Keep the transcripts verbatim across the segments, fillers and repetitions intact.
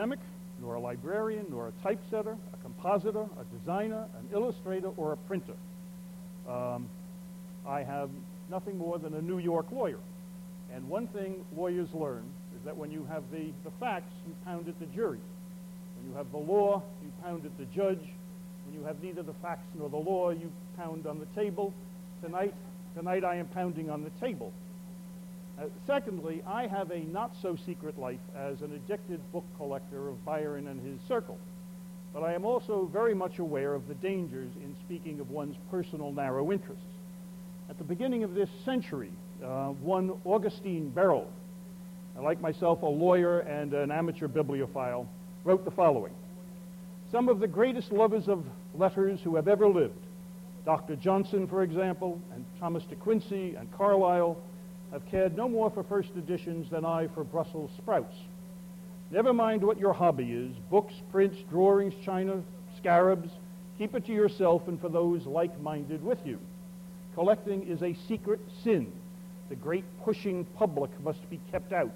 academic, nor a librarian, nor a typesetter, a compositor, a designer, an illustrator, or a printer. Um, I have nothing more than a New York lawyer. And one thing lawyers learn is that when you have the, the facts, you pound at the jury. When you have the law, you pound at the judge. When you have neither the facts nor the law, you pound on the table. Tonight, tonight I am pounding on the table. Uh, secondly, I have a not-so-secret life as an addicted book collector of Byron and his circle. But I am also very much aware of the dangers in speaking of one's personal narrow interests. At the beginning of this century, uh, one Augustine Beryl, like myself a lawyer and an amateur bibliophile, wrote the following. Some of the greatest lovers of letters who have ever lived, Doctor Johnson, for example, and Thomas de Quincey and Carlyle, have cared no more for first editions than I for Brussels sprouts. Never mind what your hobby is, books, prints, drawings, china, scarabs, keep it to yourself and for those like-minded with you. Collecting is a secret sin. The great pushing public must be kept out.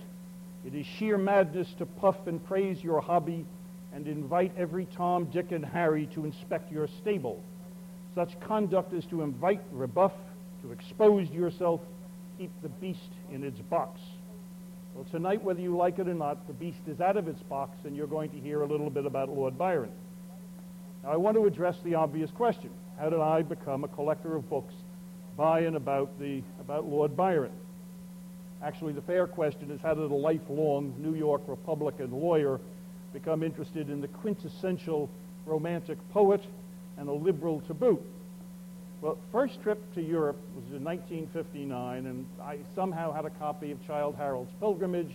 It is sheer madness to puff and praise your hobby and invite every Tom, Dick, and Harry to inspect your stable. Such conduct is to invite rebuff, to expose yourself, keep the beast in its box. Well, tonight, whether you like it or not, the beast is out of its box, and you're going to hear a little bit about Lord Byron. Now, I want to address the obvious question. How did I become a collector of books by and about the about Lord Byron? Actually, the fair question is, how did a lifelong New York Republican lawyer become interested in the quintessential romantic poet and a liberal to boot? Well, first trip to Europe was in nineteen fifty-nine, and I somehow had a copy of Childe Harold's Pilgrimage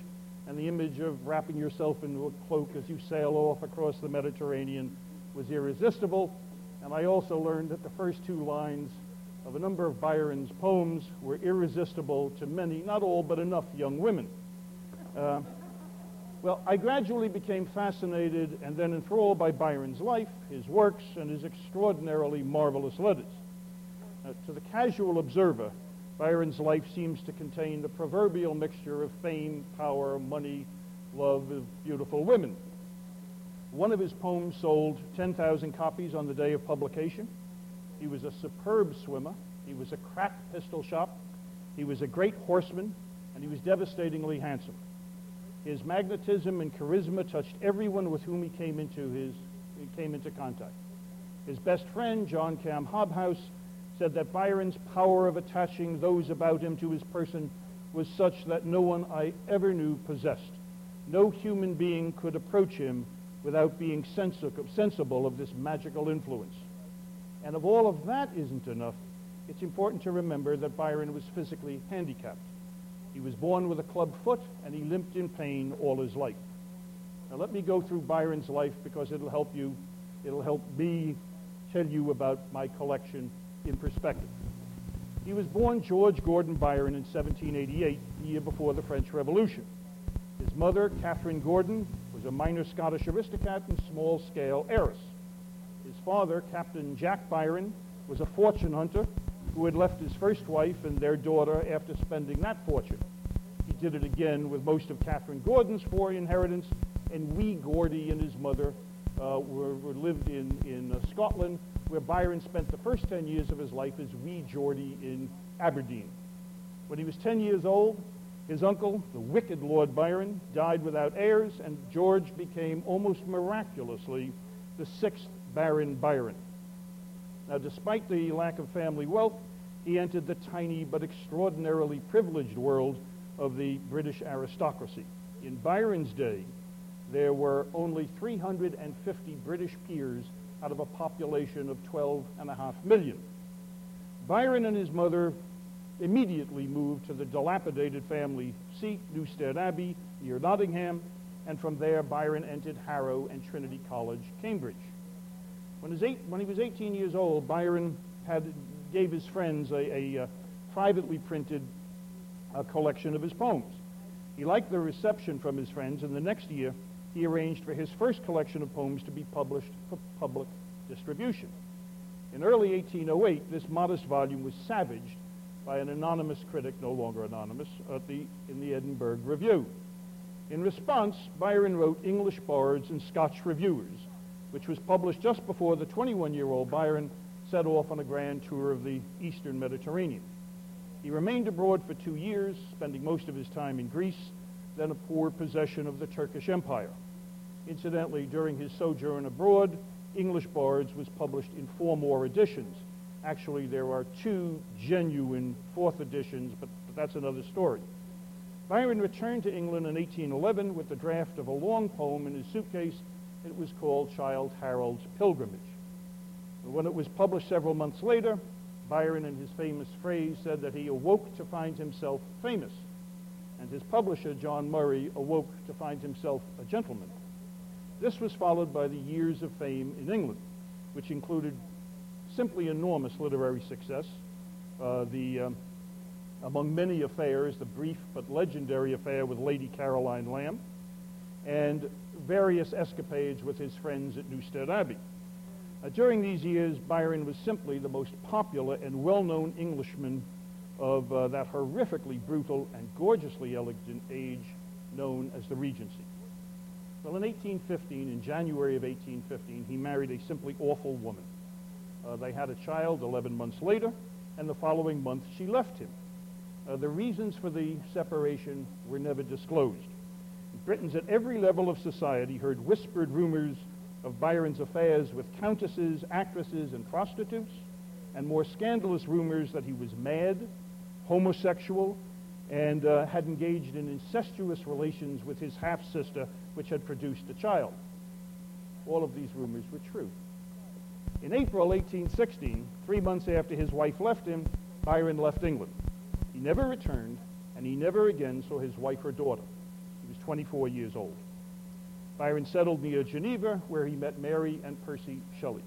and the image of wrapping yourself into a cloak as you sail off across the Mediterranean was irresistible, and I also learned that the first two lines of a number of Byron's poems were irresistible to many, not all, but enough young women. Uh, well, I gradually became fascinated and then enthralled by Byron's life, his works, and his extraordinarily marvelous letters. Uh, to the casual observer, Byron's life seems to contain the proverbial mixture of fame, power, money, love of beautiful women. One of his poems sold ten thousand copies on the day of publication. He was a superb swimmer, he was a crack pistol shot, he was a great horseman, and he was devastatingly handsome. His magnetism and charisma touched everyone with whom he came into his he came into contact. His best friend, John Cam Hobhouse, said that Byron's power of attaching those about him to his person was such that no one I ever knew possessed. No human being could approach him without being sensible of this magical influence. And if all of that isn't enough, it's important to remember that Byron was physically handicapped. He was born with a club foot, and he limped in pain all his life. Now let me go through Byron's life because it'll help you, it'll help me tell you about my collection in perspective. He was born George Gordon Byron in seventeen eighty-eight, the year before the French Revolution. His mother, Catherine Gordon, was a minor Scottish aristocrat and small-scale heiress. His father, Captain Jack Byron, was a fortune hunter who had left his first wife and their daughter after spending that fortune. He did it again with most of Catherine Gordon's four inheritance, and Wee Gordy and his mother uh, were, were lived in, in uh, Scotland, where Byron spent the first ten years of his life as Wee Geordie in Aberdeen. When he was ten years old, his uncle, the wicked Lord Byron, died without heirs, and George became almost miraculously the sixth Baron Byron. Now, despite the lack of family wealth, he entered the tiny but extraordinarily privileged world of the British aristocracy. In Byron's day, there were only three hundred fifty British peers out of a population of twelve and a half million. Byron and his mother immediately moved to the dilapidated family seat, Newstead Abbey, near Nottingham, and from there Byron entered Harrow and Trinity College, Cambridge. When, his eight, when he was eighteen years old, Byron had, gave his friends a, a uh, privately printed uh, collection of his poems. He liked the reception from his friends, and the next year he arranged for his first collection of poems to be published for public distribution. In early eighteen oh eight, this modest volume was savaged by an anonymous critic, no longer anonymous, at the, in the Edinburgh Review. In response, Byron wrote English Bards and Scotch Reviewers, which was published just before the twenty-one-year-old Byron set off on a grand tour of the eastern Mediterranean. He remained abroad for two years, spending most of his time in Greece, then a poor possession of the Turkish Empire. Incidentally, during his sojourn abroad, English Bards was published in four more editions. Actually, there are two genuine fourth editions, but, but that's another story. Byron returned to England in eighteen eleven with the draft of a long poem in his suitcase. It was called Childe Harold's Pilgrimage. When it was published several months later, Byron, in his famous phrase, said that he awoke to find himself famous, and his publisher, John Murray, awoke to find himself a gentleman. This was followed by the years of fame in England, which included simply enormous literary success. Uh, the, um, among many affairs, the brief but legendary affair with Lady Caroline Lamb, and various escapades with his friends at Newstead Abbey. Uh, during these years, Byron was simply the most popular and well-known Englishman of uh, that horrifically brutal and gorgeously elegant age known as the Regency. Well, in eighteen fifteen, in January of eighteen fifteen, he married a simply awful woman. Uh, they had a child eleven months later, and the following month she left him. Uh, the reasons for the separation were never disclosed. Britons at every level of society heard whispered rumors of Byron's affairs with countesses, actresses, and prostitutes, and more scandalous rumors that he was mad, homosexual, and uh, had engaged in incestuous relations with his half-sister, which had produced a child. All of these rumors were true. In April eighteen sixteen, three months after his wife left him, Byron left England. He never returned, and he never again saw his wife or daughter. He was twenty-four years old. Byron settled near Geneva, where he met Mary and Percy Shelley,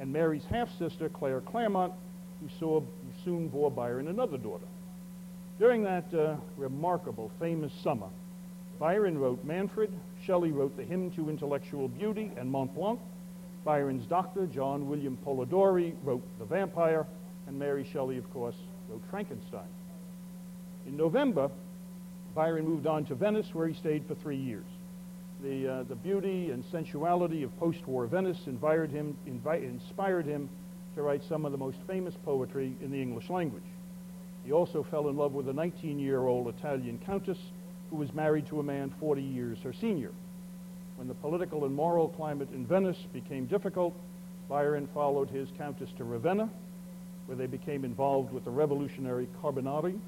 and Mary's half-sister, Claire Claremont, who, saw, who soon bore Byron another daughter. During that uh, remarkable, famous summer, Byron wrote Manfred, Shelley wrote the Hymn to Intellectual Beauty and Mont Blanc, Byron's doctor, John William Polidori, wrote The Vampire, and Mary Shelley, of course, wrote Frankenstein. In November, Byron moved on to Venice, where he stayed for three years. The, uh, the beauty and sensuality of post-war Venice inspired him, invi- inspired him to write some of the most famous poetry in the English language. He also fell in love with a nineteen-year-old Italian countess who was married to a man forty years her senior. When the political and moral climate in Venice became difficult, Byron followed his countess to Ravenna, where they became involved with the revolutionary Carbonari.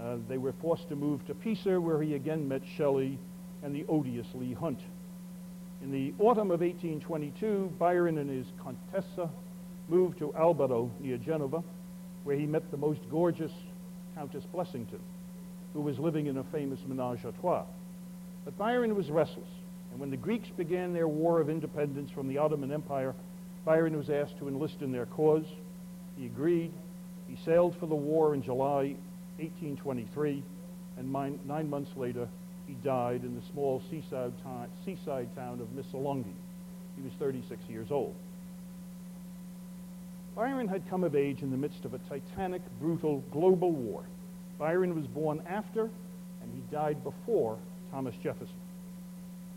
Uh, they were forced to move to Pisa, where he again met Shelley and the odious Leigh Hunt. In the autumn of eighteen twenty-two, Byron and his Contessa moved to Albaro near Genova, where he met the most gorgeous Countess Blessington, who was living in a famous menage a trois. But Byron was restless, and when the Greeks began their war of independence from the Ottoman Empire, Byron was asked to enlist in their cause. He agreed. He sailed for the war in July eighteen twenty-three, and mine, nine months later, he died in the small seaside, ta- seaside town of Missolonghi. He was thirty-six years old. Byron had come of age in the midst of a titanic, brutal global war. Byron was born after, and he died before, Thomas Jefferson.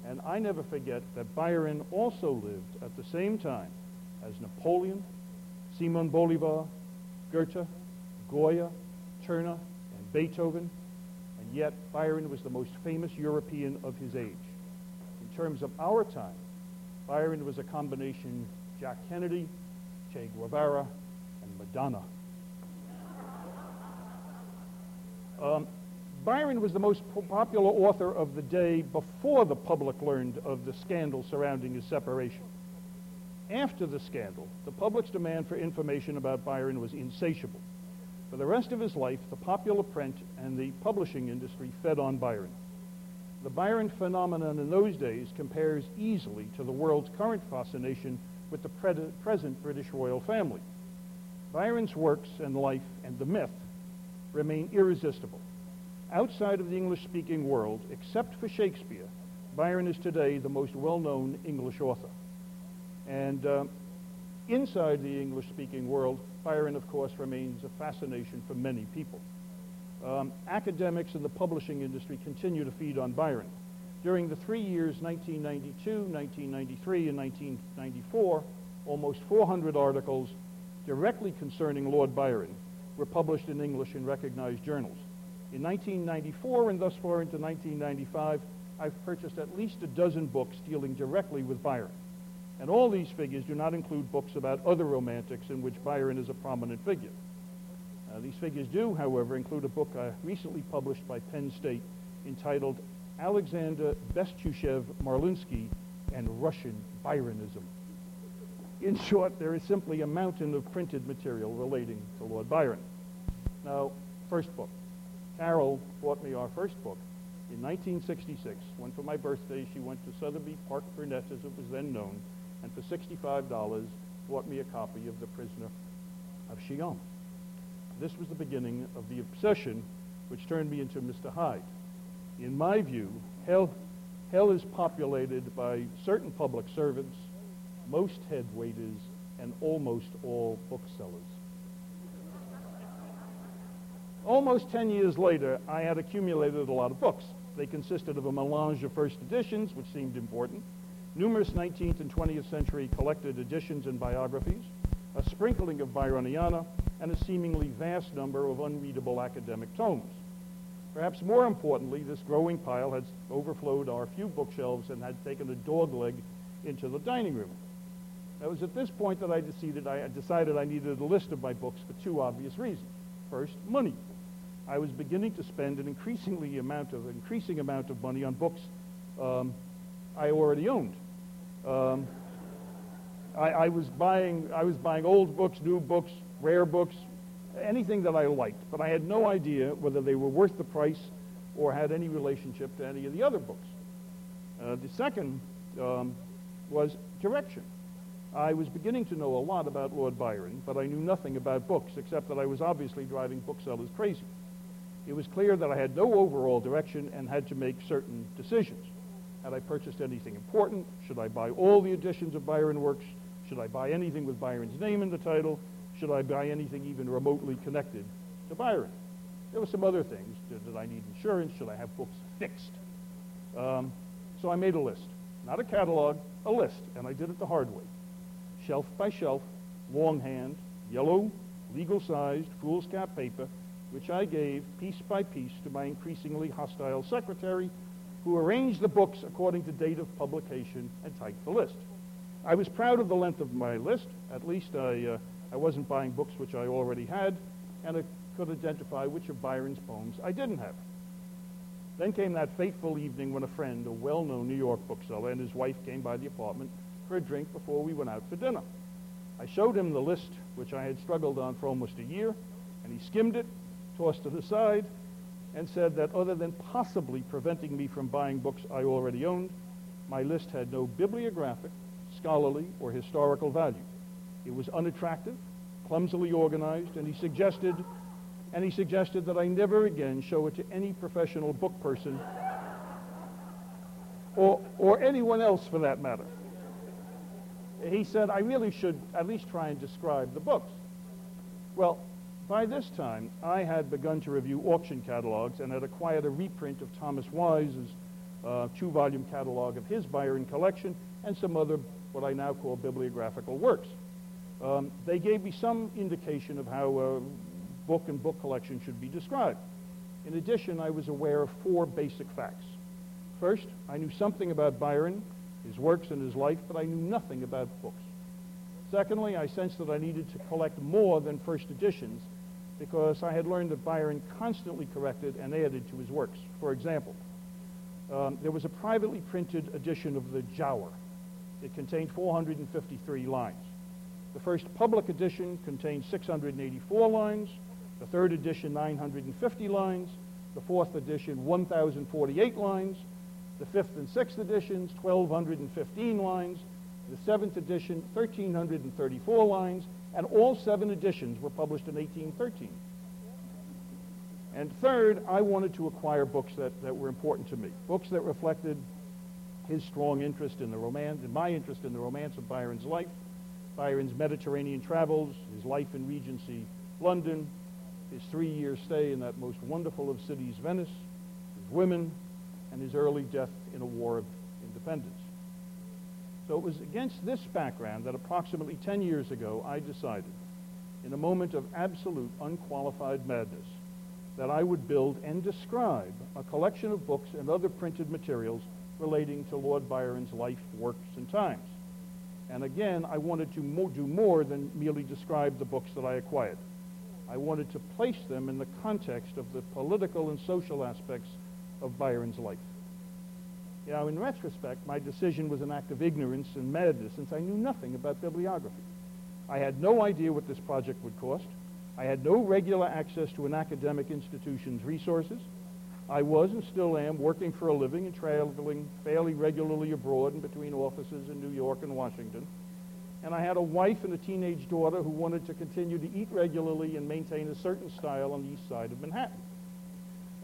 And I never forget that Byron also lived at the same time as Napoleon, Simon Bolivar, Goethe, Goya, Turner, and Beethoven, and yet Byron was the most famous European of his age. In terms of our time, Byron was a combination Jack Kennedy, Che Guevara, and Madonna. Um, Byron was the most popular author of the day before the public learned of the scandal surrounding his separation. After the scandal, the public's demand for information about Byron was insatiable. For the rest of his life, the popular print and the publishing industry fed on Byron. The Byron phenomenon in those days compares easily to the world's current fascination with the pre- present British royal family. Byron's works and life and the myth remain irresistible. Outside of the English-speaking world, except for Shakespeare, Byron is today the most well-known English author. And uh, inside the English-speaking world, Byron, of course, remains a fascination for many people. Um, academics and the publishing industry continue to feed on Byron. during the three years nineteen ninety-two, nineteen ninety-three, and nineteen ninety-four, almost four hundred articles directly concerning Lord Byron were published in English in recognized journals. In nineteen ninety-four and thus far into nineteen ninety-five, I've purchased at least a dozen books dealing directly with Byron. And all these figures do not include books about other romantics in which Byron is a prominent figure. Uh, these figures do, however, include a book uh, recently published by Penn State entitled Alexander Bestuchev-Marlinsky and Russian Byronism. In short, there is simply a mountain of printed material relating to Lord Byron. Now, first book. Carol bought me our first book in nineteen sixty-six. One for my birthday, she went to Sotheby Park Burnett, as it was then known, and for sixty-five dollars bought me a copy of The Prisoner of Chillon. This was the beginning of the obsession which turned me into Mister Hyde. In my view, hell, hell is populated by certain public servants, most head waiters, and almost all booksellers. Almost ten years later, I had accumulated a lot of books. They consisted of a melange of first editions, which seemed important, numerous nineteenth and twentieth century collected editions and biographies, a sprinkling of Byroniana, and a seemingly vast number of unreadable academic tomes. Perhaps more importantly, this growing pile had overflowed our few bookshelves and had taken a dog leg into the dining room. It was at this point that I decided I decided I needed a list of my books for two obvious reasons. First, money. I was beginning to spend an increasingly amount of increasing amount of money on books um, I already owned. Um, I, I was buying I was buying old books, new books, rare books, anything that I liked, but I had no idea whether they were worth the price or had any relationship to any of the other books. Uh, the second um, was direction. I was beginning to know a lot about Lord Byron, but I knew nothing about books, except that I was obviously driving booksellers crazy. It was clear that I had no overall direction and had to make certain decisions. Had I purchased anything important? Should I buy all the editions of Byron works? Should I buy anything with Byron's name in the title? Should I buy anything even remotely connected to Byron? There were some other things. Did, did I need insurance? Should I have books fixed? Um, so I made a list. Not a catalog, a list, and I did it the hard way. Shelf by shelf, longhand, yellow, legal-sized foolscap paper, which I gave piece by piece to my increasingly hostile secretary, who arranged the books according to date of publication and typed the list. I was proud of the length of my list. At least I... Uh, I wasn't buying books which I already had, and I could identify which of Byron's poems I didn't have. Then came that fateful evening when a friend, a well-known New York bookseller, and his wife came by the apartment for a drink before we went out for dinner. I showed him the list which I had struggled on for almost a year, and he skimmed it, tossed it aside, and said that other than possibly preventing me from buying books I already owned, my list had no bibliographic, scholarly, or historical value. It was unattractive, clumsily organized, and he suggested, and he suggested that I never again show it to any professional book person, or or anyone else for that matter. He said I really should at least try and describe the books. Well, by this time, I had begun to review auction catalogs and had acquired a reprint of Thomas Wise's uh, two-volume catalog of his Byron collection and some other what I now call bibliographical works. Um, they gave me some indication of how a uh, book and book collection should be described. In addition, I was aware of four basic facts. First, I knew something about Byron, his works and his life, but I knew nothing about books. Secondly, I sensed that I needed to collect more than first editions because I had learned that Byron constantly corrected and added to his works. For example, um, there was a privately printed edition of the Giaour. It contained four hundred fifty-three lines. The first public edition contained six hundred eighty-four lines, the third edition nine hundred fifty lines, the fourth edition one thousand forty-eight lines, the fifth and sixth editions one thousand two hundred fifteen lines, the seventh edition one thousand three hundred thirty-four lines, and all seven editions were published in eighteen thirteen. And third, I wanted to acquire books that, that were important to me, books that reflected his strong interest in the romance, and my interest in the romance of Byron's life, Byron's Mediterranean travels, his life in Regency London, his three-year stay in that most wonderful of cities, Venice, his women, and his early death in a war of independence. So it was against this background that approximately ten years ago I decided, in a moment of absolute unqualified madness, that I would build and describe a collection of books and other printed materials relating to Lord Byron's life, works, and times. And again, I wanted to mo- do more than merely describe the books that I acquired. I wanted to place them in the context of the political and social aspects of Byron's life. You know, in retrospect, my decision was an act of ignorance and madness, since I knew nothing about bibliography. I had no idea what this project would cost. I had no regular access to an academic institution's resources. I was and still am working for a living and traveling fairly regularly abroad and between offices in New York and Washington. And I had a wife and a teenage daughter who wanted to continue to eat regularly and maintain a certain style on the east side of Manhattan.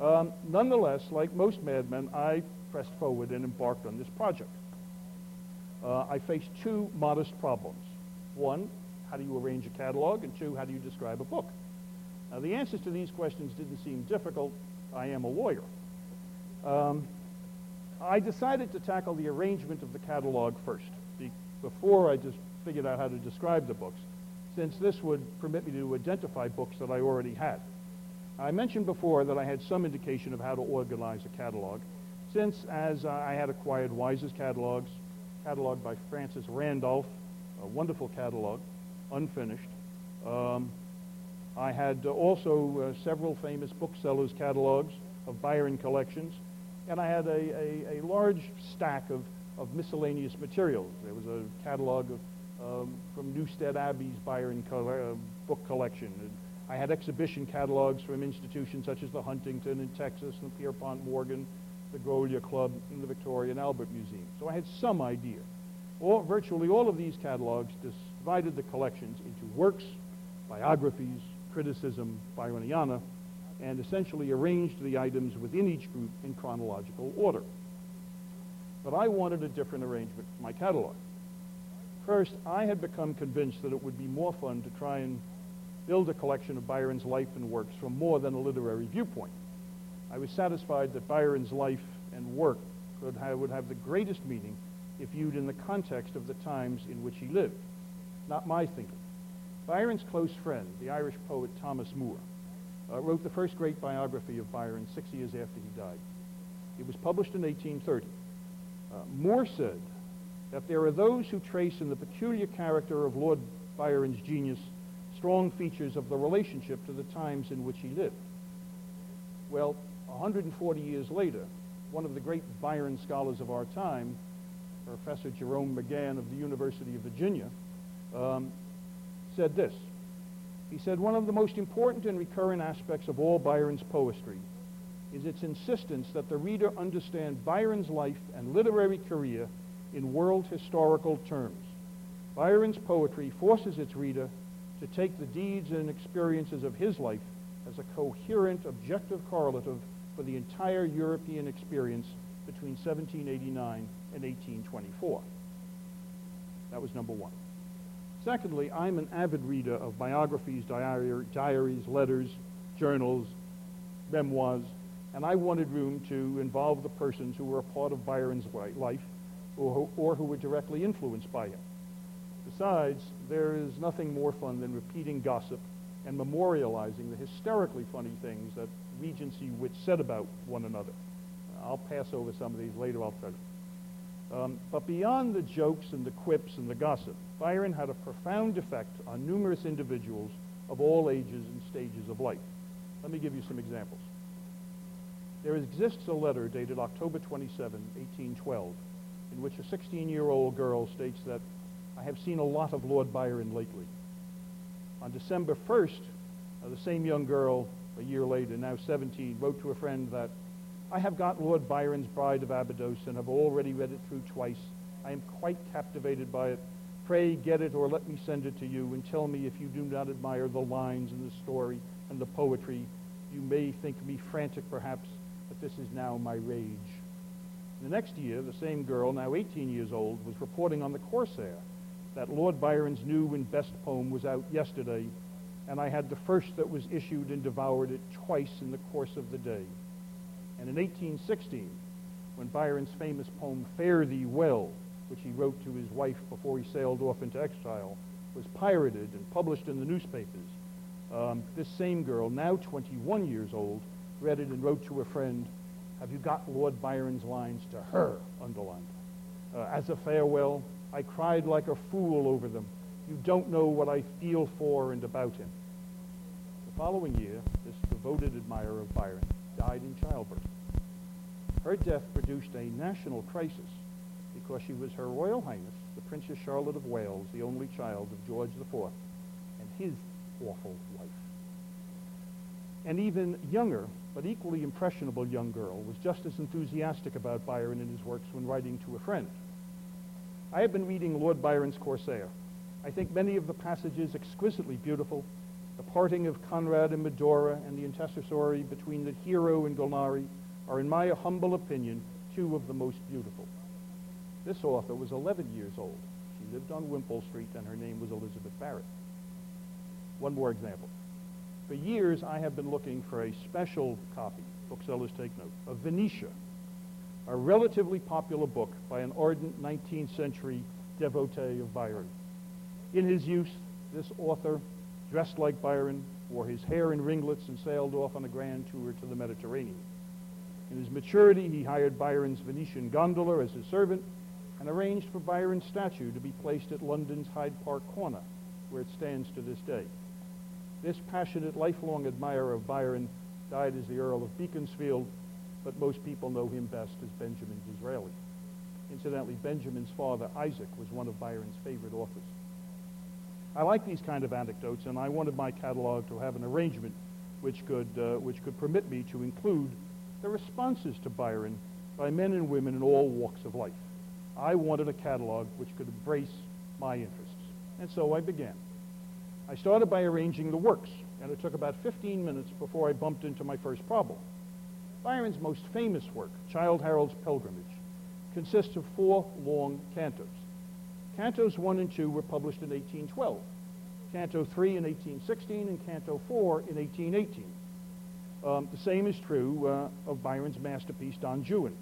Um, nonetheless, like most madmen, I pressed forward and embarked on this project. Uh, I faced two modest problems. One, how do you arrange a catalog? And two, how do you describe a book? Now, the answers to these questions didn't seem difficult. I am a lawyer. Um, I decided to tackle the arrangement of the catalog first, be- before I just figured out how to describe the books, since this would permit me to identify books that I already had. I mentioned before that I had some indication of how to organize a catalog, since as uh, I had acquired Wise's catalogs, catalog by Francis Randolph, a wonderful catalog, unfinished. Um, I had uh, also uh, several famous booksellers' catalogs of Byron collections, and I had a, a, a large stack of, of miscellaneous materials. There was a catalog of, um, from Newstead Abbey's Byron co- uh, book collection. And I had exhibition catalogs from institutions such as the Huntington in Texas, and the Pierpont Morgan, the Grolier Club, and the Victoria and Albert Museum. So I had some idea. All, virtually all of these catalogs divided the collections into works, biographies, criticism, Byroniana, and essentially arranged the items within each group in chronological order. But I wanted a different arrangement for my catalog. First, I had become convinced that it would be more fun to try and build a collection of Byron's life and works from more than a literary viewpoint. I was satisfied that Byron's life and work could have, would have the greatest meaning if viewed in the context of the times in which he lived, not my thinking. Byron's close friend, the Irish poet Thomas Moore, uh, wrote the first great biography of Byron six years after he died. It was published in eighteen thirty. Uh, Moore said that there are those who trace in the peculiar character of Lord Byron's genius strong features of the relationship to the times in which he lived. Well, one hundred forty years later, one of the great Byron scholars of our time, Professor Jerome McGann of the University of Virginia, um, said this. He said, one of the most important and recurrent aspects of all Byron's poetry is its insistence that the reader understand Byron's life and literary career in world historical terms. Byron's poetry forces its reader to take the deeds and experiences of his life as a coherent, objective correlative for the entire European experience between seventeen eighty-nine and eighteen twenty-four. That was number one. Secondly, I'm an avid reader of biographies, diary, diaries, letters, journals, memoirs, and I wanted room to involve the persons who were a part of Byron's life or, or who were directly influenced by him. Besides, there is nothing more fun than repeating gossip and memorializing the hysterically funny things that Regency wits said about one another. I'll pass over some of these later, I'll tell you. Um, but beyond the jokes and the quips and the gossip, Byron had a profound effect on numerous individuals of all ages and stages of life. Let me give you some examples. There exists a letter dated October twenty-seventh, eighteen twelve, in which a sixteen-year-old girl states that, I have seen a lot of Lord Byron lately. On December first, uh, the same young girl, a year later, now seventeen, wrote to a friend that, I have got Lord Byron's Bride of Abydos and have already read it through twice. I am quite captivated by it. Pray, get it, or let me send it to you, and tell me if you do not admire the lines and the story and the poetry. You may think me frantic, perhaps, but this is now my rage. The next year, the same girl, now eighteen years old, was reporting on The Corsair that Lord Byron's new and best poem was out yesterday, and I had the first that was issued and devoured it twice in the course of the day. And in eighteen sixteen, when Byron's famous poem, Fare Thee Well, which he wrote to his wife before he sailed off into exile, was pirated and published in the newspapers. Um, this same girl, now twenty-one years old, read it and wrote to her friend, "Have you got Lord Byron's lines to her?" underlined. Uh, as a farewell, I cried like a fool over them. You don't know what I feel for and about him. The following year, this devoted admirer of Byron died in childbirth. Her death produced a national crisis because she was Her Royal Highness, the Princess Charlotte of Wales, the only child of George the Fourth, and his awful wife. An even younger, but equally impressionable young girl was just as enthusiastic about Byron and his works when writing to a friend. I have been reading Lord Byron's Corsair. I think many of the passages exquisitely beautiful, the parting of Conrad and Medora and the intercessory between the hero and Golnari are, in my humble opinion, two of the most beautiful. This author was eleven years old. She lived on Wimpole Street and her name was Elizabeth Barrett. One more example. For years, I have been looking for a special copy, booksellers take note, of Venetia, a relatively popular book by an ardent nineteenth century devotee of Byron. In his youth, this author, dressed like Byron, wore his hair in ringlets and sailed off on a grand tour to the Mediterranean. In his maturity, he hired Byron's Venetian gondola as his servant and arranged for Byron's statue to be placed at London's Hyde Park Corner, where it stands to this day. This passionate, lifelong admirer of Byron died as the Earl of Beaconsfield, but most people know him best as Benjamin Disraeli. Incidentally, Benjamin's father, Isaac, was one of Byron's favorite authors. I like these kind of anecdotes, and I wanted my catalog to have an arrangement which could, uh, which could permit me to include the responses to Byron by men and women in all walks of life. I wanted a catalog which could embrace my interests, and so I began. I started by arranging the works, and it took about fifteen minutes before I bumped into my first problem. Byron's most famous work, Childe Harold's Pilgrimage, consists of four long cantos. Cantos one and two were published in eighteen twelve, Canto three in eighteen sixteen, and Canto four in eighteen eighteen. Um, the same is true uh, of Byron's masterpiece, Don Juan.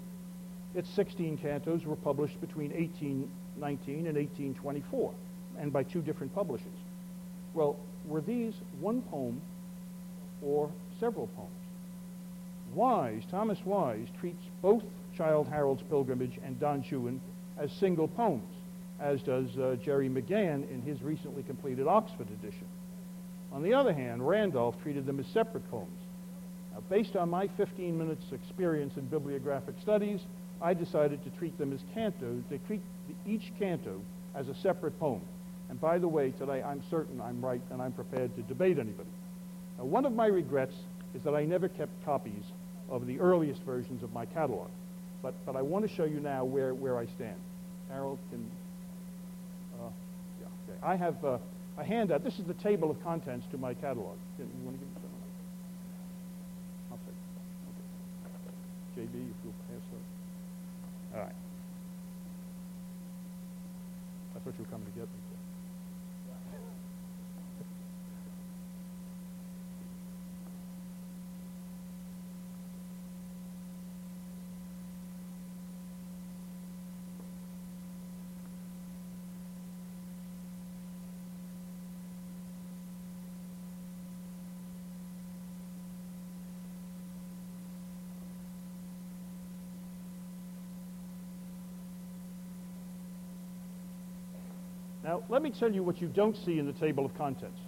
Its sixteen cantos were published between eighteen nineteen and eighteen twenty-four, and by two different publishers. Well, were these one poem or several poems? Wise, Thomas Wise, treats both Childe Harold's Pilgrimage and Don Juan as single poems, as does uh, Jerry McGann in his recently completed Oxford edition. On the other hand, Randolph treated them as separate poems. Now, based on my fifteen minutes experience in bibliographic studies, I decided to treat them as cantos, to treat each canto as a separate poem. And by the way, today I'm certain I'm right and I'm prepared to debate anybody. Now, one of my regrets is that I never kept copies of the earliest versions of my catalog. But but I want to show you now where, where I stand. Harold can, uh, yeah, okay. I have uh, a handout. This is the table of contents to my catalog. You want to give me some? I'll take it. Okay. J B, if you'll pass that. All right. I thought you were coming to get me. Now, let me tell you what you don't see in the table of contents.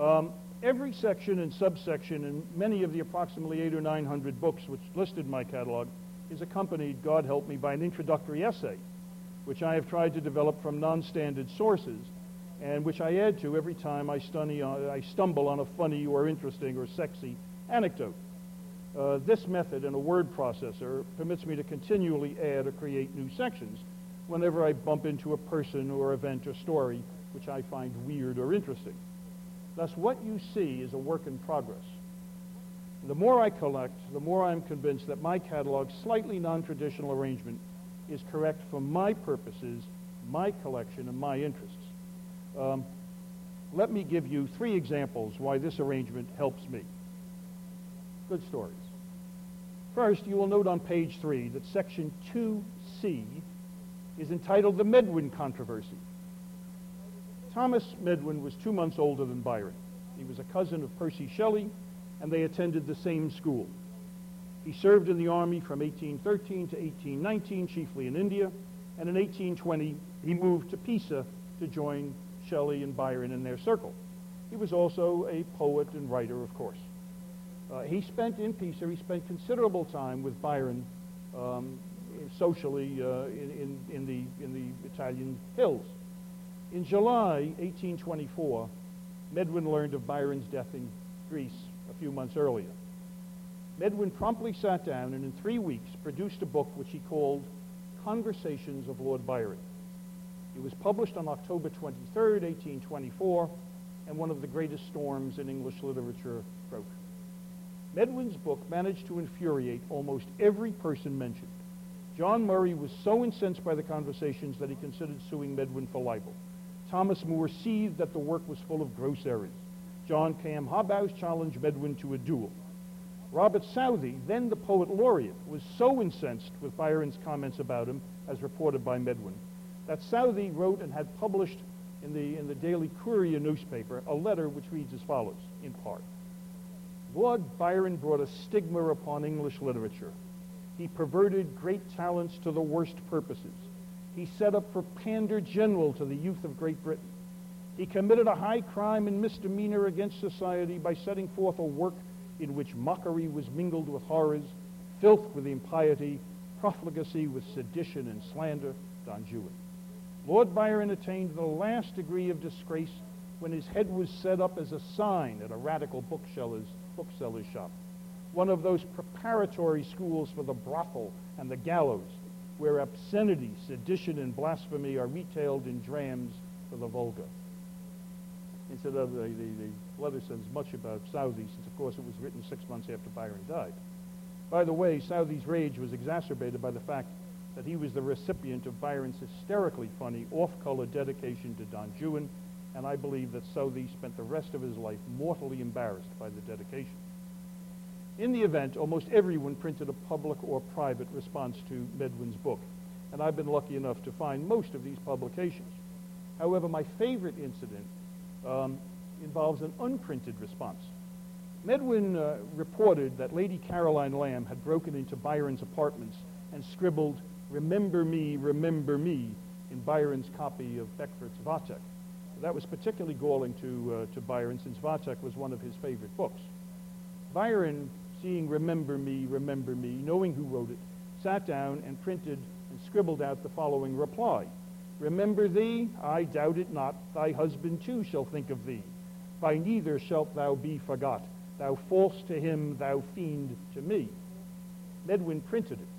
Um, every section and subsection in many of the approximately eight or nine hundred books which listed my catalog is accompanied, God help me, by an introductory essay, which I have tried to develop from non-standard sources and which I add to every time I, stunny, uh, I stumble on a funny or interesting or sexy anecdote. Uh, this method in a word processor permits me to continually add or create new sections whenever I bump into a person or event or story which I find weird or interesting. Thus, what you see is a work in progress. The more I collect, the more I'm convinced that my catalog's slightly non-traditional arrangement is correct for my purposes, my collection, and my interests. Um, let me give you three examples why this arrangement helps me. Good stories. First, you will note on page three that section two C is entitled The Medwin Controversy. Thomas Medwin was two months older than Byron. He was a cousin of Percy Shelley, and they attended the same school. He served in the army from eighteen thirteen to eighteen nineteen, chiefly in India, and in eighteen twenty he moved to Pisa to join Shelley and Byron in their circle. He was also a poet and writer, of course. Uh, he spent in Pisa, he spent considerable time with Byron um, socially uh, in, in, in, the, in the Italian hills. In July eighteen twenty-four, Medwin learned of Byron's death in Greece a few months earlier. Medwin promptly sat down and in three weeks produced a book which he called Conversations of Lord Byron. It was published on October twenty-third, eighteen twenty-four, and one of the greatest storms in English literature broke. Medwin's book managed to infuriate almost every person mentioned. John Murray was so incensed by the conversations that he considered suing Medwin for libel. Thomas Moore seethed that the work was full of gross errors. John Cam Hobhouse challenged Medwin to a duel. Robert Southey, then the poet laureate, was so incensed with Byron's comments about him, as reported by Medwin, that Southey wrote and had published in the, in the Daily Courier newspaper a letter which reads as follows, in part. Lord Byron brought a stigma upon English literature. He perverted great talents to the worst purposes. He set up for pander general to the youth of Great Britain. He committed a high crime and misdemeanor against society by setting forth a work in which mockery was mingled with horrors, filth with impiety, profligacy with sedition and slander, Don Juan. Lord Byron attained the last degree of disgrace when his head was set up as a sign at a radical bookseller's, bookseller's shop, one of those preparatory schools for the brothel and the gallows, where obscenity, sedition, and blasphemy are retailed in drams for the vulgar. Incidentally, the, the letter says much about Southey, since, of course, it was written six months after Byron died. By the way, Southey's rage was exacerbated by the fact that he was the recipient of Byron's hysterically funny, off-color dedication to Don Juan, and I believe that Southey spent the rest of his life mortally embarrassed by the dedication. In the event, almost everyone printed a public or private response to Medwin's book, and I've been lucky enough to find most of these publications. However, my favorite incident Um, involves an unprinted response. Medwin uh, reported that Lady Caroline Lamb had broken into Byron's apartments and scribbled, "Remember me, remember me," in Byron's copy of Beckford's Vathek. That was particularly galling to, uh, to Byron, since Vathek was one of his favorite books. Byron, seeing "Remember me, remember me," knowing who wrote it, sat down and printed and scribbled out the following reply. Remember thee, I doubt it not, thy husband too shall think of thee. By neither shalt thou be forgot, thou false to him, thou fiend to me. Medwin printed it.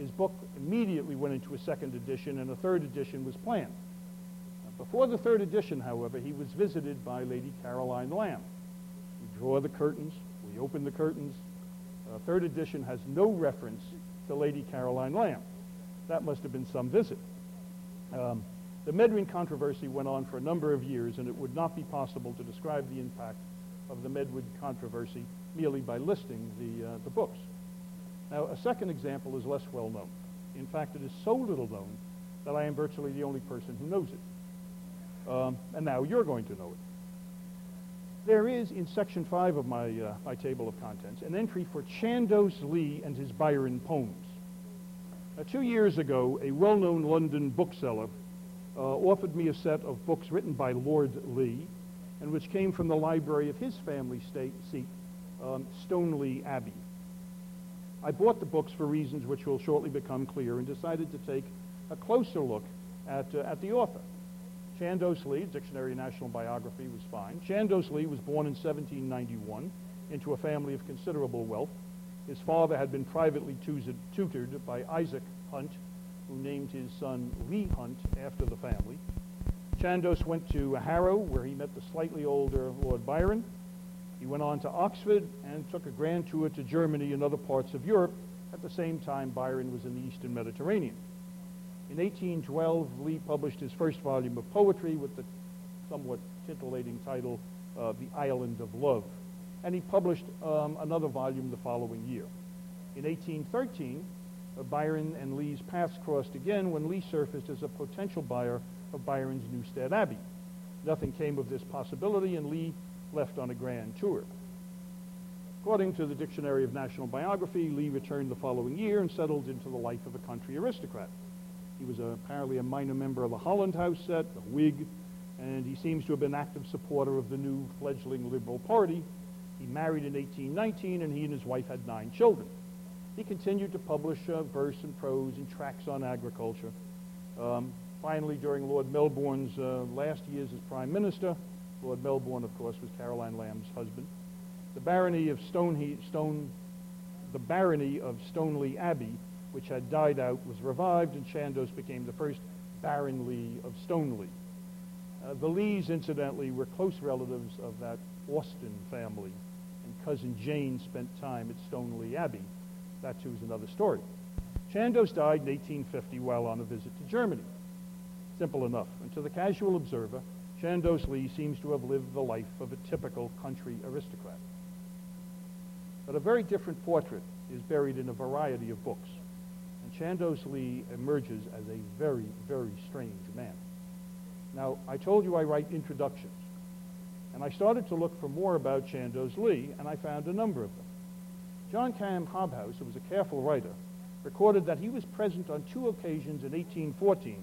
His book immediately went into a second edition, and a third edition was planned. Before the third edition, however, he was visited by Lady Caroline Lamb. We draw the curtains, we open the curtains. Uh, third edition has no reference to Lady Caroline Lamb. That must have been some visit. Um, the Medwin controversy went on for a number of years, and it would not be possible to describe the impact of the Medwin controversy merely by listing the, uh, the books. Now, a second example is less well known. In fact, it is so little known that I am virtually the only person who knows it. Um, and now you're going to know it. There is, in section five of my, uh, my table of contents, an entry for Chandos Leigh and his Byron poems. Uh, two years ago, a well-known London bookseller uh, offered me a set of books written by Lord Leigh, and which came from the library of his family state seat, um, Stoneleigh Abbey. I bought the books for reasons which will shortly become clear, and decided to take a closer look at uh, at the author. Chandos Leigh, Dictionary of National Biography, was fine. Chandos Leigh was born in seventeen ninety-one into a family of considerable wealth. His father had been privately tutored by Isaac Hunt, who named his son Leigh Hunt after the family. Chandos went to Harrow, where he met the slightly older Lord Byron. He went on to Oxford and took a grand tour to Germany and other parts of Europe. At the same time, Byron was in the Eastern Mediterranean. In eighteen twelve, Leigh published his first volume of poetry with the somewhat titillating title of The Island of Love, and he published um, another volume the following year. In eighteen thirteen, Byron and Leigh's paths crossed again when Leigh surfaced as a potential buyer of Byron's Newstead Abbey. Nothing came of this possibility, and Leigh left on a grand tour. According to the Dictionary of National Biography, Leigh returned the following year and settled into the life of a country aristocrat. He was a, apparently a minor member of the Holland House set, a Whig, and he seems to have been an active supporter of the new fledgling Liberal Party. He married in eighteen nineteen, and he and his wife had nine children. He continued to publish uh, verse and prose and tracts on agriculture. Um, finally, during Lord Melbourne's uh, last years as Prime Minister, Lord Melbourne, of course, was Caroline Lamb's husband, the barony of Stone, Stone, the barony of Stoneleigh Abbey, which had died out, was revived, and Chandos became the first Baron Leigh of Stoneleigh. Uh, the Leighs, incidentally, were close relatives of that Austin family, and Cousin Jane spent time at Stoneleigh Abbey. That, too, is another story. Chandos died in eighteen fifty while on a visit to Germany. Simple enough. And to the casual observer, Chandos Leigh seems to have lived the life of a typical country aristocrat. But a very different portrait is buried in a variety of books, and Chandos Leigh emerges as a very, very strange man. Now, I told you I write introductions, and I started to look for more about Chandos Leigh, and I found a number of them. John Cam Hobhouse, who was a careful writer, recorded that he was present on two occasions in eighteen fourteen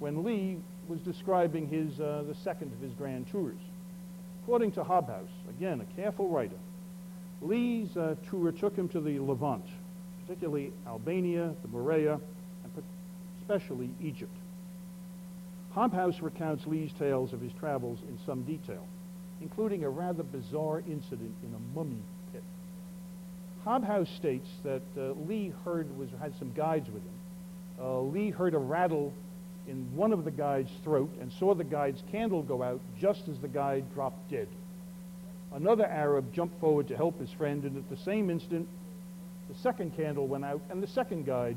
when Leigh was describing his, uh, the second of his grand tours. According to Hobhouse, again, a careful writer, Leigh's uh, tour took him to the Levant, particularly Albania, the Morea, and especially Egypt. Hobhouse recounts Leigh's tales of his travels in some detail, including a rather bizarre incident in a mummy pit. Hobhouse states that uh, Leigh heard was had some guides with him. Uh, Leigh heard a rattle in one of the guide's throat and saw the guide's candle go out just as the guide dropped dead. Another Arab jumped forward to help his friend, and at the same instant, the second candle went out and the second guide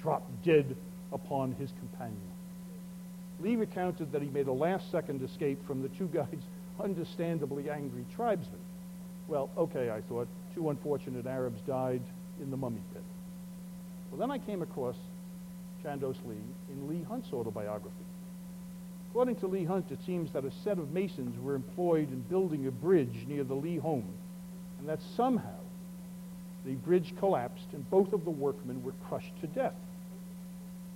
dropped dead upon his companion. Leigh recounted that he made a last-second escape from the two guides' understandably angry tribesmen. Well, okay, I thought, two unfortunate Arabs died in the mummy pit. Well, then I came across Chandos Leigh in Leigh Hunt's autobiography. According to Leigh Hunt, it seems that a set of masons were employed in building a bridge near the Leigh home, and that somehow the bridge collapsed and both of the workmen were crushed to death.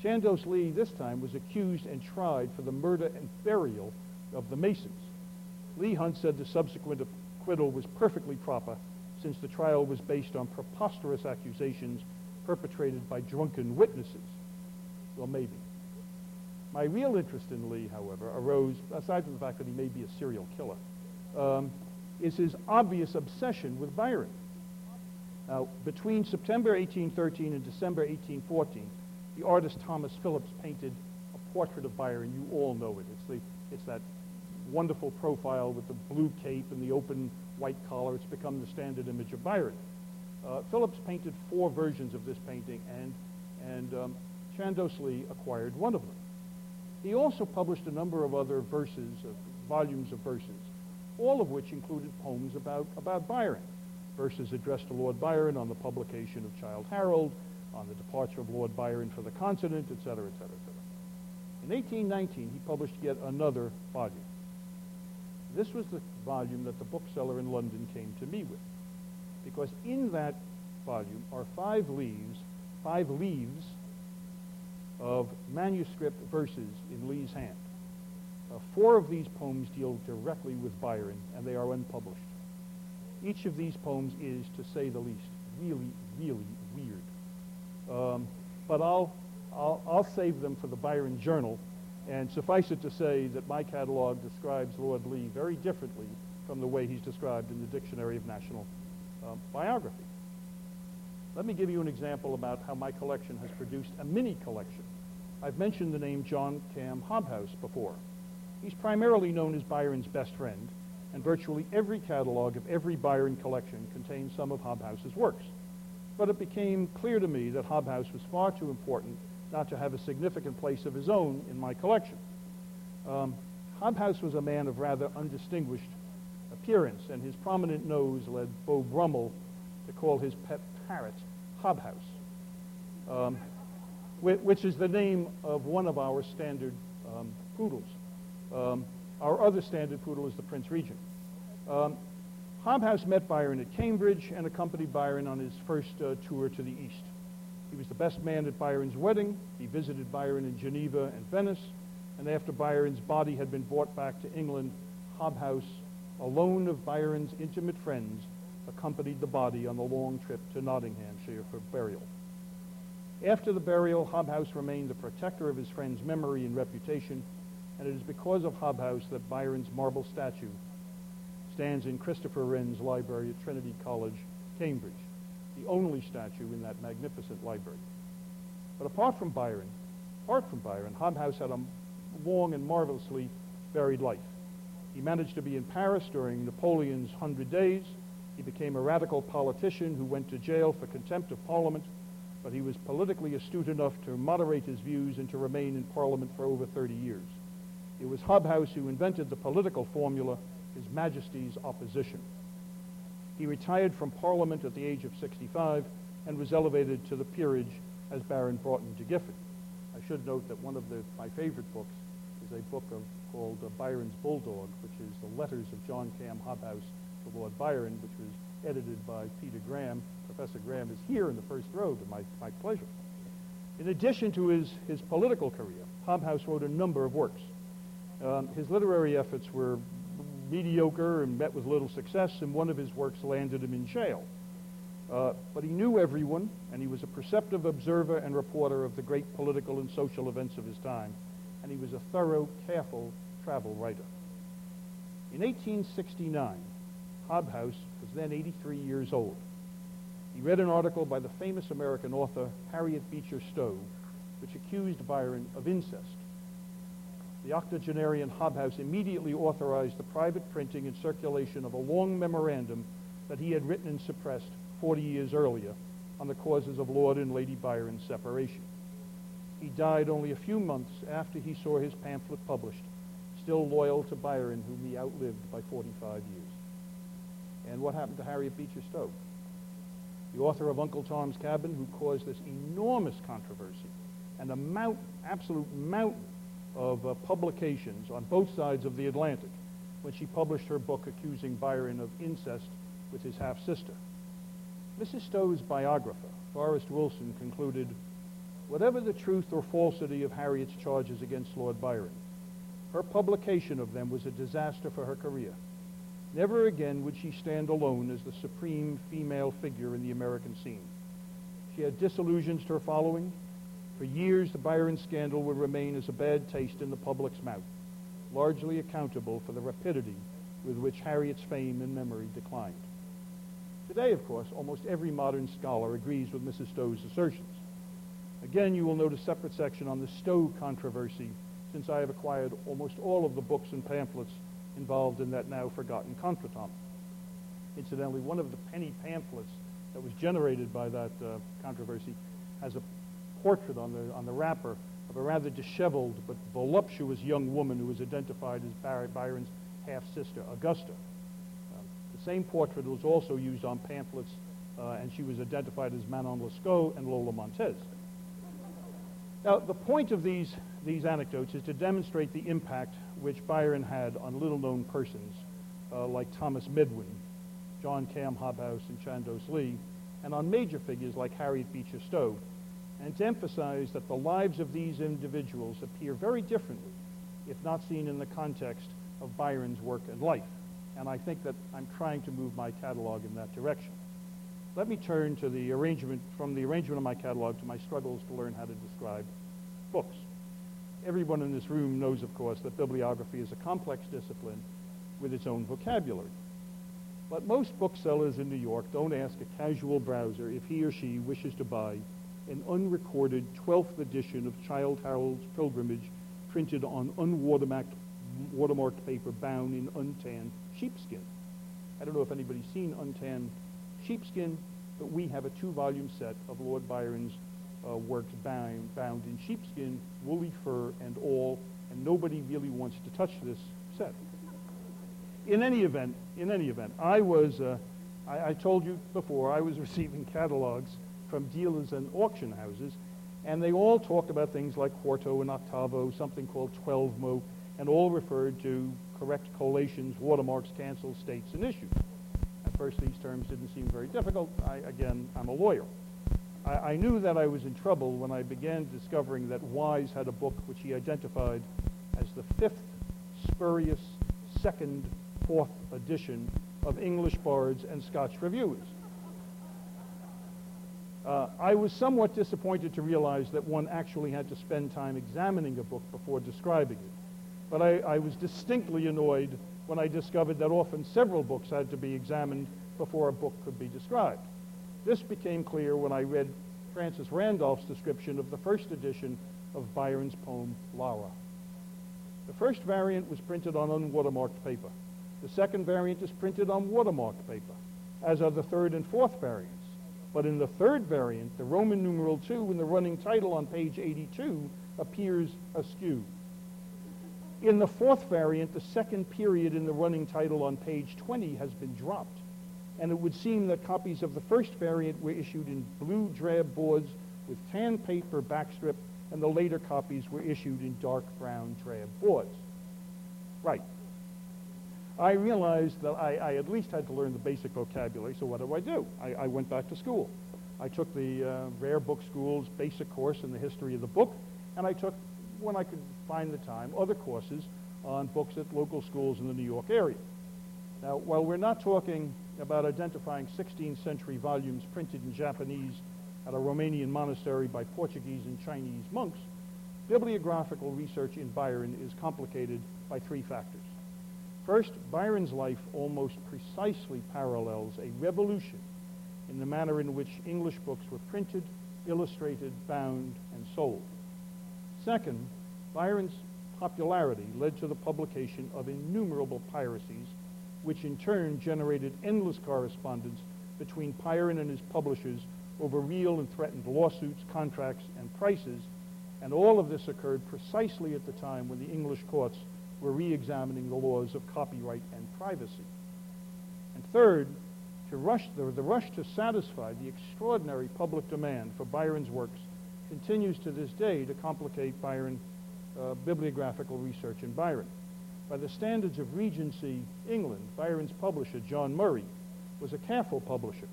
Chandos Leigh, this time, was accused and tried for the murder and burial of the masons. Leigh Hunt said the subsequent acquittal was perfectly proper, since the trial was based on preposterous accusations perpetrated by drunken witnesses. Well, maybe. My real interest in Leigh, however, arose, aside from the fact that he may be a serial killer, um, is his obvious obsession with Byron. Now, between September eighteen thirteen and December eighteen fourteen, the artist Thomas Phillips painted a portrait of Byron. You all know it. It's, the, it's that wonderful profile with the blue cape and the open white collar. It's become the standard image of Byron. Uh, Phillips painted four versions of this painting, and, and um, Chandos Leigh acquired one of them. He also published a number of other verses, of volumes of verses, all of which included poems about, about Byron, verses addressed to Lord Byron on the publication of Childe Harold, on the departure of Lord Byron for the continent, et cetera, et cetera, et cetera. In eighteen nineteen, he published yet another volume. This was the volume that the bookseller in London came to me with, because in that volume are five leaves, five leaves of manuscript verses in Leigh's hand. Uh, four of these poems deal directly with Byron, and they are unpublished. Each of these poems is, to say the least, really, really weird. Um, but I'll, I'll, I'll save them for the Byron Journal, and suffice it to say that my catalog describes Lord Leigh very differently from the way he's described in the Dictionary of National uh, Biography. Let me give you an example about how my collection has produced a mini collection. I've mentioned the name John Cam Hobhouse before. He's primarily known as Byron's best friend, and virtually every catalog of every Byron collection contains some of Hobhouse's works. But it became clear to me that Hobhouse was far too important not to have a significant place of his own in my collection. Um, Hobhouse was a man of rather undistinguished appearance, and his prominent nose led Beau Brummel to call his pet parrot Hobhouse, um, which is the name of one of our standard um, poodles. Um, our other standard poodle is the Prince Regent. Um, Hobhouse met Byron at Cambridge and accompanied Byron on his first uh, tour to the East. He was the best man at Byron's wedding. He visited Byron in Geneva and Venice. And after Byron's body had been brought back to England, Hobhouse, alone of Byron's intimate friends, accompanied the body on the long trip to Nottinghamshire for burial. After the burial, Hobhouse remained the protector of his friend's memory and reputation, and it is because of Hobhouse that Byron's marble statue stands in Christopher Wren's library at Trinity College, Cambridge, the only statue in that magnificent library. But apart from Byron, apart from Byron, Hobhouse had a long and marvelously varied life. He managed to be in Paris during Napoleon's Hundred Days. He became a radical politician who went to jail for contempt of Parliament, but he was politically astute enough to moderate his views and to remain in Parliament for over thirty years. It was Hobhouse who invented the political formula, His Majesty's Opposition. He retired from Parliament at the age of sixty-five and was elevated to the peerage as Baron Broughton de Gifford. I should note that one of the, my favorite books is a book of, called uh, Byron's Bulldog, which is the letters of John Cam Hobhouse to Lord Byron, which was edited by Peter Graham. Professor Graham is here in the first row, to my, my pleasure. In addition to his, his political career, Hobhouse wrote a number of works. Um, his literary efforts were mediocre and met with little success, and one of his works landed him in jail. Uh, but he knew everyone, and he was a perceptive observer and reporter of the great political and social events of his time, and he was a thorough, careful travel writer. In eighteen sixty-nine, Hobhouse was then eighty-three years old. He read an article by the famous American author Harriet Beecher Stowe, which accused Byron of incest. The octogenarian Hobhouse immediately authorized the private printing and circulation of a long memorandum that he had written and suppressed forty years earlier on the causes of Lord and Lady Byron's separation. He died only a few months after he saw his pamphlet published, still loyal to Byron, whom he outlived by forty-five years. And what happened to Harriet Beecher Stowe, the author of Uncle Tom's Cabin, who caused this enormous controversy and a mountain, absolute mountain of uh, publications on both sides of the Atlantic when she published her book accusing Byron of incest with his half-sister? Missus Stowe's biographer, Forrest Wilson, concluded, "Whatever the truth or falsity of Harriet's charges against Lord Byron, her publication of them was a disaster for her career. Never again would she stand alone as the supreme female figure in the American scene. She had disillusioned her following. For years, the Byron scandal would remain as a bad taste in the public's mouth, largely accountable for the rapidity with which Harriet's fame and memory declined." Today, of course, almost every modern scholar agrees with Missus Stowe's assertions. Again, you will note a separate section on the Stowe controversy, since I have acquired almost all of the books and pamphlets involved in that now forgotten contretemps. Incidentally, one of the penny pamphlets that was generated by that uh, controversy has a portrait on the on the wrapper of a rather disheveled but voluptuous young woman who was identified as Barry Byron's half-sister, Augusta. Uh, the same portrait was also used on pamphlets, uh, and she was identified as Manon Lescaut and Lola Montez. Now, the point of these these anecdotes is to demonstrate the impact which Byron had on little-known persons uh, like Thomas Medwin, John Cam Hobhouse, and Chandos Leigh, and on major figures like Harriet Beecher Stowe, and to emphasize that the lives of these individuals appear very differently if not seen in the context of Byron's work and life. And I think that I'm trying to move my catalog in that direction. Let me turn to the arrangement, from the arrangement of my catalog to my struggles to learn how to describe books. Everyone in this room knows, of course, that bibliography is a complex discipline with its own vocabulary. But most booksellers in New York don't ask a casual browser if he or she wishes to buy an unrecorded twelfth edition of Childe Harold's Pilgrimage printed on unwatermarked watermarked paper bound in untanned sheepskin. I don't know if anybody's seen untanned sheepskin, but we have a two-volume set of Lord Byron's Uh, works bound, bound in sheepskin, woolly fur, and all, and nobody really wants to touch this set. In any event, in any event, I was, uh, I, I told you before, I was receiving catalogs from dealers and auction houses, and they all talked about things like quarto and octavo, something called twelvemo, and all referred to correct collations, watermarks, cancels, states, and issues. At first, these terms didn't seem very difficult. I, again, I'm a lawyer. I, I knew that I was in trouble when I began discovering that Wise had a book which he identified as the fifth spurious second, fourth edition of English Bards and Scotch Reviewers. Uh, I was somewhat disappointed to realize that one actually had to spend time examining a book before describing it. But I, I was distinctly annoyed when I discovered that often several books had to be examined before a book could be described. This became clear when I read Francis Randolph's description of the first edition of Byron's poem, Lara. The first variant was printed on unwatermarked paper. The second variant is printed on watermarked paper, as are the third and fourth variants. But in the third variant, the Roman numeral two in the running title on page eighty-two appears askew. In the fourth variant, the second period in the running title on page twenty has been dropped, and it would seem that copies of the first variant were issued in blue drab boards with tan paper backstrip, and the later copies were issued in dark brown drab boards. Right. I realized that I, I at least had to learn the basic vocabulary, so what do I do? I, I went back to school. I took the uh, Rare Book School's basic course in the history of the book, and I took, when I could find the time, other courses on books at local schools in the New York area. Now, while we're not talking about identifying sixteenth century volumes printed in Japanese at a Romanian monastery by Portuguese and Chinese monks, bibliographical research in Byron is complicated by three factors. First, Byron's life almost precisely parallels a revolution in the manner in which English books were printed, illustrated, bound, and sold. Second, Byron's popularity led to the publication of innumerable piracies, which in turn generated endless correspondence between Byron and his publishers over real and threatened lawsuits, contracts, and prices, and all of this occurred precisely at the time when the English courts were re-examining the laws of copyright and privacy. And third, to rush the, the rush to satisfy the extraordinary public demand for Byron's works continues to this day to complicate Byron uh, bibliographical research in Byron. By the standards of Regency England, Byron's publisher, John Murray, was a careful publisher.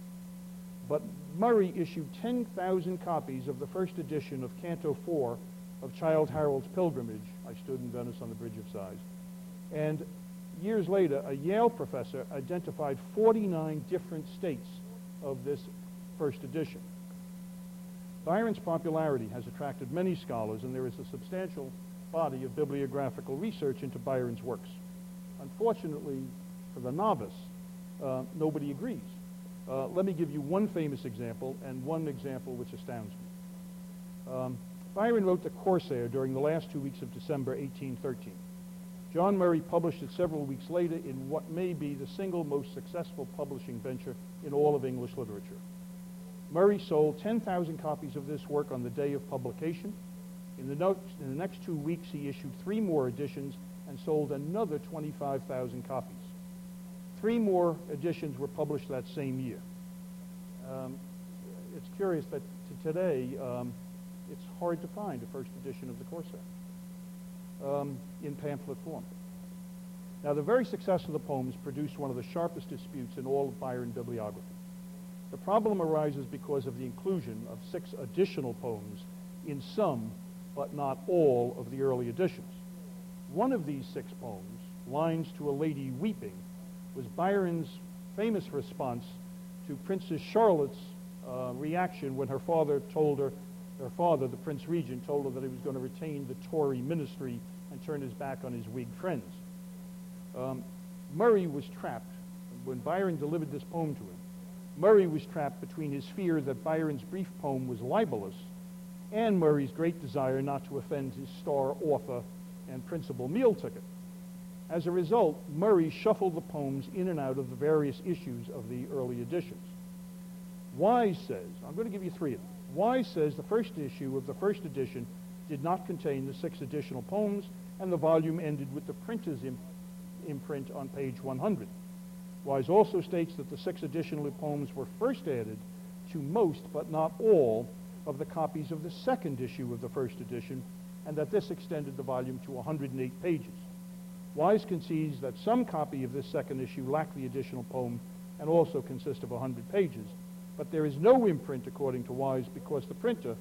But Murray issued ten thousand copies of the first edition of Canto four of Childe Harold's Pilgrimage, I Stood in Venice on the Bridge of Sighs. And years later, a Yale professor identified forty-nine different states of this first edition. Byron's popularity has attracted many scholars, and there is a substantial body of bibliographical research into Byron's works. Unfortunately, for the novice, uh, nobody agrees. Uh, let me give you one famous example, and one example which astounds me. Um, Byron wrote The Corsair during the last two weeks of December eighteen thirteen. John Murray published it several weeks later in what may be the single most successful publishing venture in all of English literature. Murray sold ten thousand copies of this work on the day of publication. In the, no- in the next two weeks, he issued three more editions and sold another twenty-five thousand copies. Three more editions were published that same year. Um, it's curious that t- today, um, it's hard to find a first edition of The Corsair um, in pamphlet form. Now, the very success of the poems produced one of the sharpest disputes in all of Byron bibliography. The problem arises because of the inclusion of six additional poems in some, but not all, of the early editions. One of these six poems, Lines to a Lady Weeping, was Byron's famous response to Princess Charlotte's uh, reaction when her father told her Her father, the Prince Regent, told her that he was going to retain the Tory ministry and turn his back on his Whig friends. Um, Murray was trapped, when Byron delivered this poem to him, Murray was trapped between his fear that Byron's brief poem was libelous and Murray's great desire not to offend his star author and principal meal ticket. As a result, Murray shuffled the poems in and out of the various issues of the early editions. Wise says, I'm going to give you three of them. Wise says the first issue of the first edition did not contain the six additional poems, and the volume ended with the printer's imp- imprint on page one hundred. Wise also states that the six additional poems were first added to most, but not all, of the copies of the second issue of the first edition, and that this extended the volume to one hundred eight pages. Wise concedes that some copy of this second issue lacked the additional poem and also consist of one hundred pages, but there is no imprint, according to Wise, because the printer,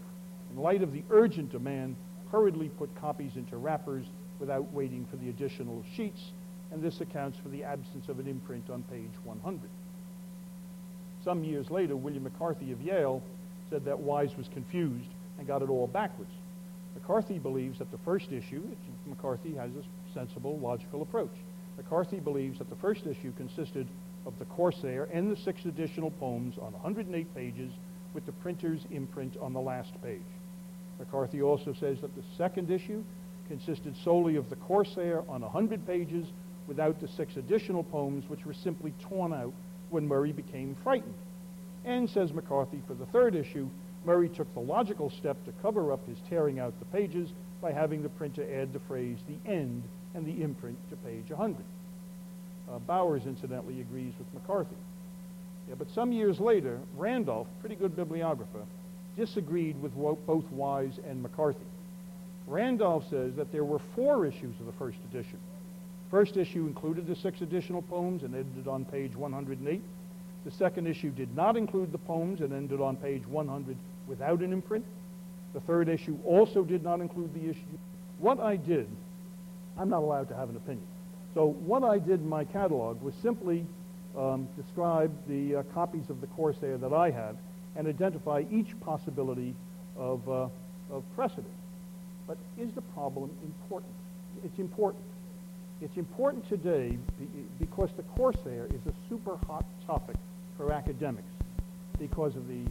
in light of the urgent demand, hurriedly put copies into wrappers without waiting for the additional sheets, and this accounts for the absence of an imprint on page one hundred. Some years later, William McCarthy of Yale said that Wise was confused and got it all backwards. McCarthy believes that the first issue, McCarthy has a sensible, logical approach. McCarthy believes that the first issue consisted of The Corsair and the six additional poems on one hundred eight pages with the printer's imprint on the last page. McCarthy also says that the second issue consisted solely of The Corsair on one hundred pages without the six additional poems, which were simply torn out when Murray became frightened. And, says McCarthy, for the third issue, Murray took the logical step to cover up his tearing out the pages by having the printer add the phrase "the end" and the imprint to page one hundred. Uh, Bowers, incidentally, agrees with McCarthy. Yeah, but some years later, Randolph, pretty good bibliographer, disagreed with both Wise and McCarthy. Randolph says that there were four issues of the first edition. First issue included the six additional poems and ended on page one hundred eight. The second issue did not include the poems and ended on page one hundred without an imprint. The third issue also did not include the issue. What I did, I'm not allowed to have an opinion. So what I did in my catalog was simply um, describe the uh, copies of The Corsair that I have and identify each possibility of, uh, of precedent. But is the problem important? It's important. It's important today because The Corsair is a super hot topic for academics because of the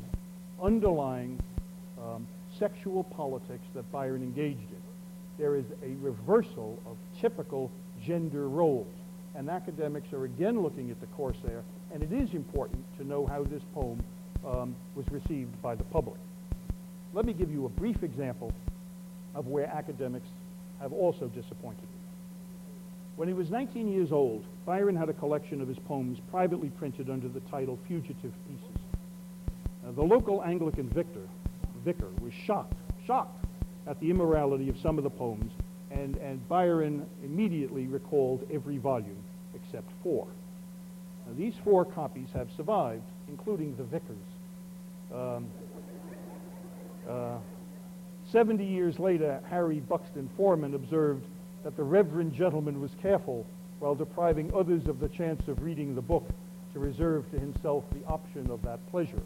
underlying um, sexual politics that Byron engaged in. There is a reversal of typical gender roles, and academics are again looking at The Corsair, and it is important to know how this poem um, was received by the public. Let me give you a brief example of where academics have also disappointed me. When he was nineteen years old, Byron had a collection of his poems privately printed under the title Fugitive Pieces. Uh, the local Anglican vicar, vicar was shocked, shocked at the immorality of some of the poems, and, and Byron immediately recalled every volume except four. Now, these four copies have survived, including the vicar's. Um, uh, Seventy years later, Harry Buxton Foreman observed that the reverend gentleman was careful, while depriving others of the chance of reading the book, to reserve to himself the option of that pleasure.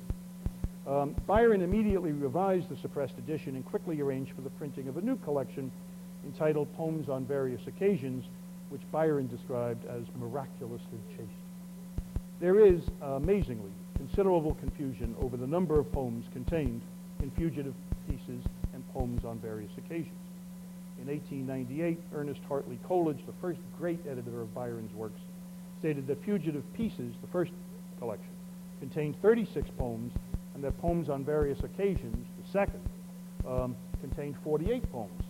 Um, Byron immediately revised the suppressed edition and quickly arranged for the printing of a new collection entitled Poems on Various Occasions, which Byron described as miraculously chaste. There is, uh, amazingly, considerable confusion over the number of poems contained in Fugitive Pieces and Poems on Various Occasions. In eighteen ninety-eight, Ernest Hartley Colage, the first great editor of Byron's works, stated that Fugitive Pieces, the first collection, contained thirty-six poems, and that Poems on Various Occasions, the second, um, contained forty-eight poems.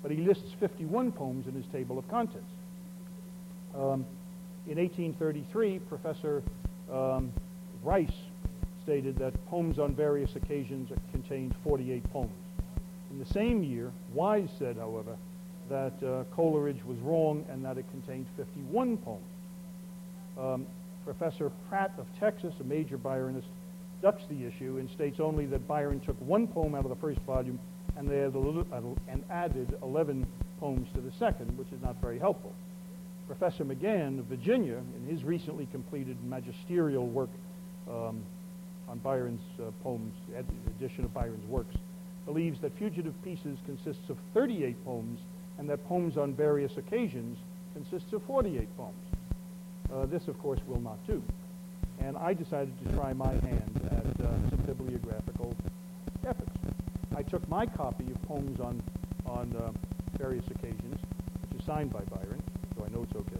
But he lists fifty-one poems in his table of contents. Um, in eighteen thirty-three, Professor um, Rice stated that Poems on Various Occasions contained forty-eight poems. In the same year, Wise said, however, that uh, Coleridge was wrong and that it contained fifty-one poems. Um, Professor Pratt of Texas, a major Byronist, ducks the issue and states only that Byron took one poem out of the first volume and, they had a little, uh, and added eleven poems to the second, which is not very helpful. Professor McGann of Virginia, in his recently completed magisterial work um, on Byron's uh, poems, ed- edition of Byron's works, believes that Fugitive Pieces consists of thirty-eight poems and that Poems on Various Occasions consists of forty-eight poems. Uh, this, of course, will not do. And I decided to try my hand at uh, some bibliographical efforts. I took my copy of Poems on, on uh, Various Occasions, which is signed by Byron, so I know it's okay.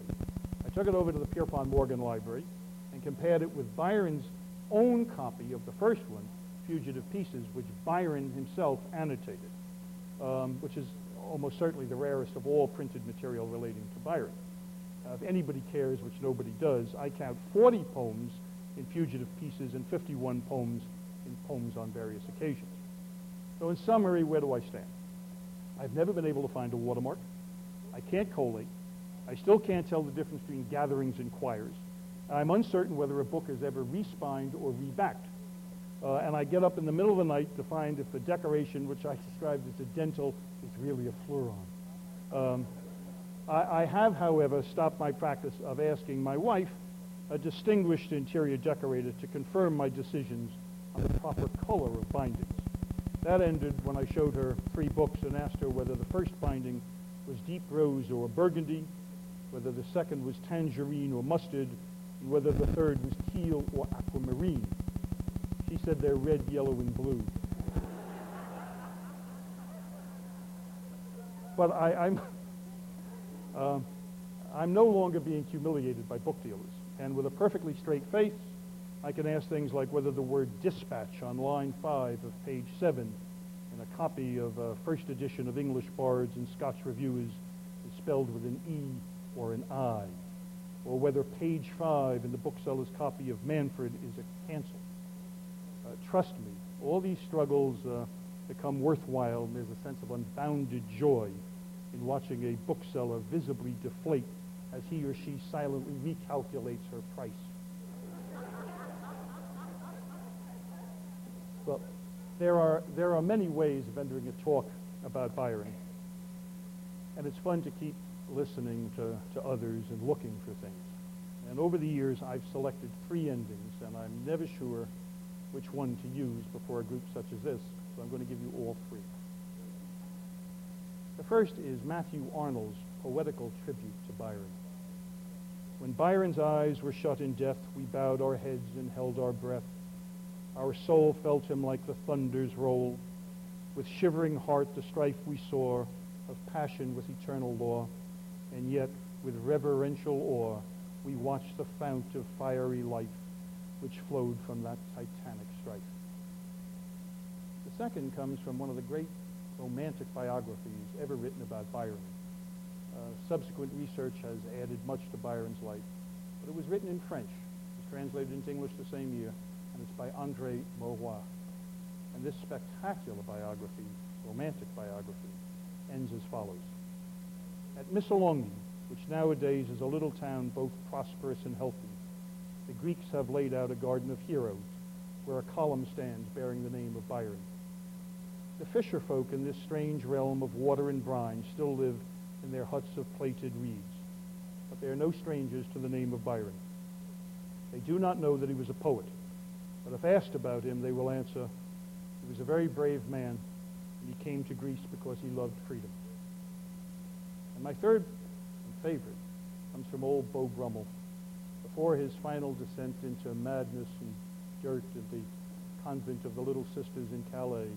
I took it over to the Pierpont Morgan Library and compared it with Byron's own copy of the first one, Fugitive Pieces, which Byron himself annotated, um, which is almost certainly the rarest of all printed material relating to Byron. Uh, if anybody cares, which nobody does, I count forty poems in Fugitive Pieces and fifty-one poems in Poems on Various Occasions. So in summary, where do I stand? I've never been able to find a watermark. I can't collate. I still can't tell the difference between gatherings and choirs. I'm uncertain whether a book is ever respined or rebacked. Uh, and I get up in the middle of the night to find if the decoration, which I described as a dental, is really a fleuron. Um, I, I have, however, stopped my practice of asking my wife, a distinguished interior decorator, to confirm my decisions on the proper color of bindings. That ended when I showed her three books and asked her whether the first binding was deep rose or burgundy, whether the second was tangerine or mustard, and whether the third was teal or aquamarine. She said they're red, yellow, and blue. But I, I'm, uh, I'm no longer being humiliated by book dealers. And with a perfectly straight face, I can ask things like whether the word dispatch on line five of page seven in a copy of a first edition of English Bards and Scotch Reviewers is spelled with an E or an I, or whether page five in the bookseller's copy of Manfred is a cancel. Uh, trust me, all these struggles uh, become worthwhile, and there's a sense of unbounded joy in watching a bookseller visibly deflate as he or she silently recalculates her price. Well, there are there are many ways of entering a talk about Byron, and it's fun to keep listening to, to others and looking for things. And over the years, I've selected three endings, and I'm never sure which one to use before a group such as this, so I'm going to give you all three. The first is Matthew Arnold's poetical tribute to Byron. When Byron's eyes were shut in death, we bowed our heads and held our breath. Our soul felt him like the thunder's roll. With shivering heart the strife we saw of passion with eternal law, and yet with reverential awe we watched the fount of fiery life which flowed from that titanic strife. The second comes from one of the great romantic biographies ever written about Byron. Uh, subsequent research has added much to Byron's life, but it was written in French. It was translated into English the same year, and it's by André Mauroy. And this spectacular biography, romantic biography, ends as follows. At Missolonghi, which nowadays is a little town both prosperous and healthy, the Greeks have laid out a garden of heroes where a column stands bearing the name of Byron. The fisher folk in this strange realm of water and brine still live in their huts of plaited reeds, but they are no strangers to the name of Byron. They do not know that he was a poet, but if asked about him, they will answer, he was a very brave man, and he came to Greece because he loved freedom. And my third and favorite comes from old Beau Brummel, before his final descent into madness and dirt at the convent of the Little Sisters in Calais.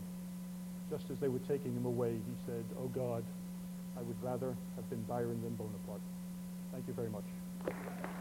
Just as they were taking him away, he said, "Oh God, I would rather have been Byron than Bonaparte." Thank you very much.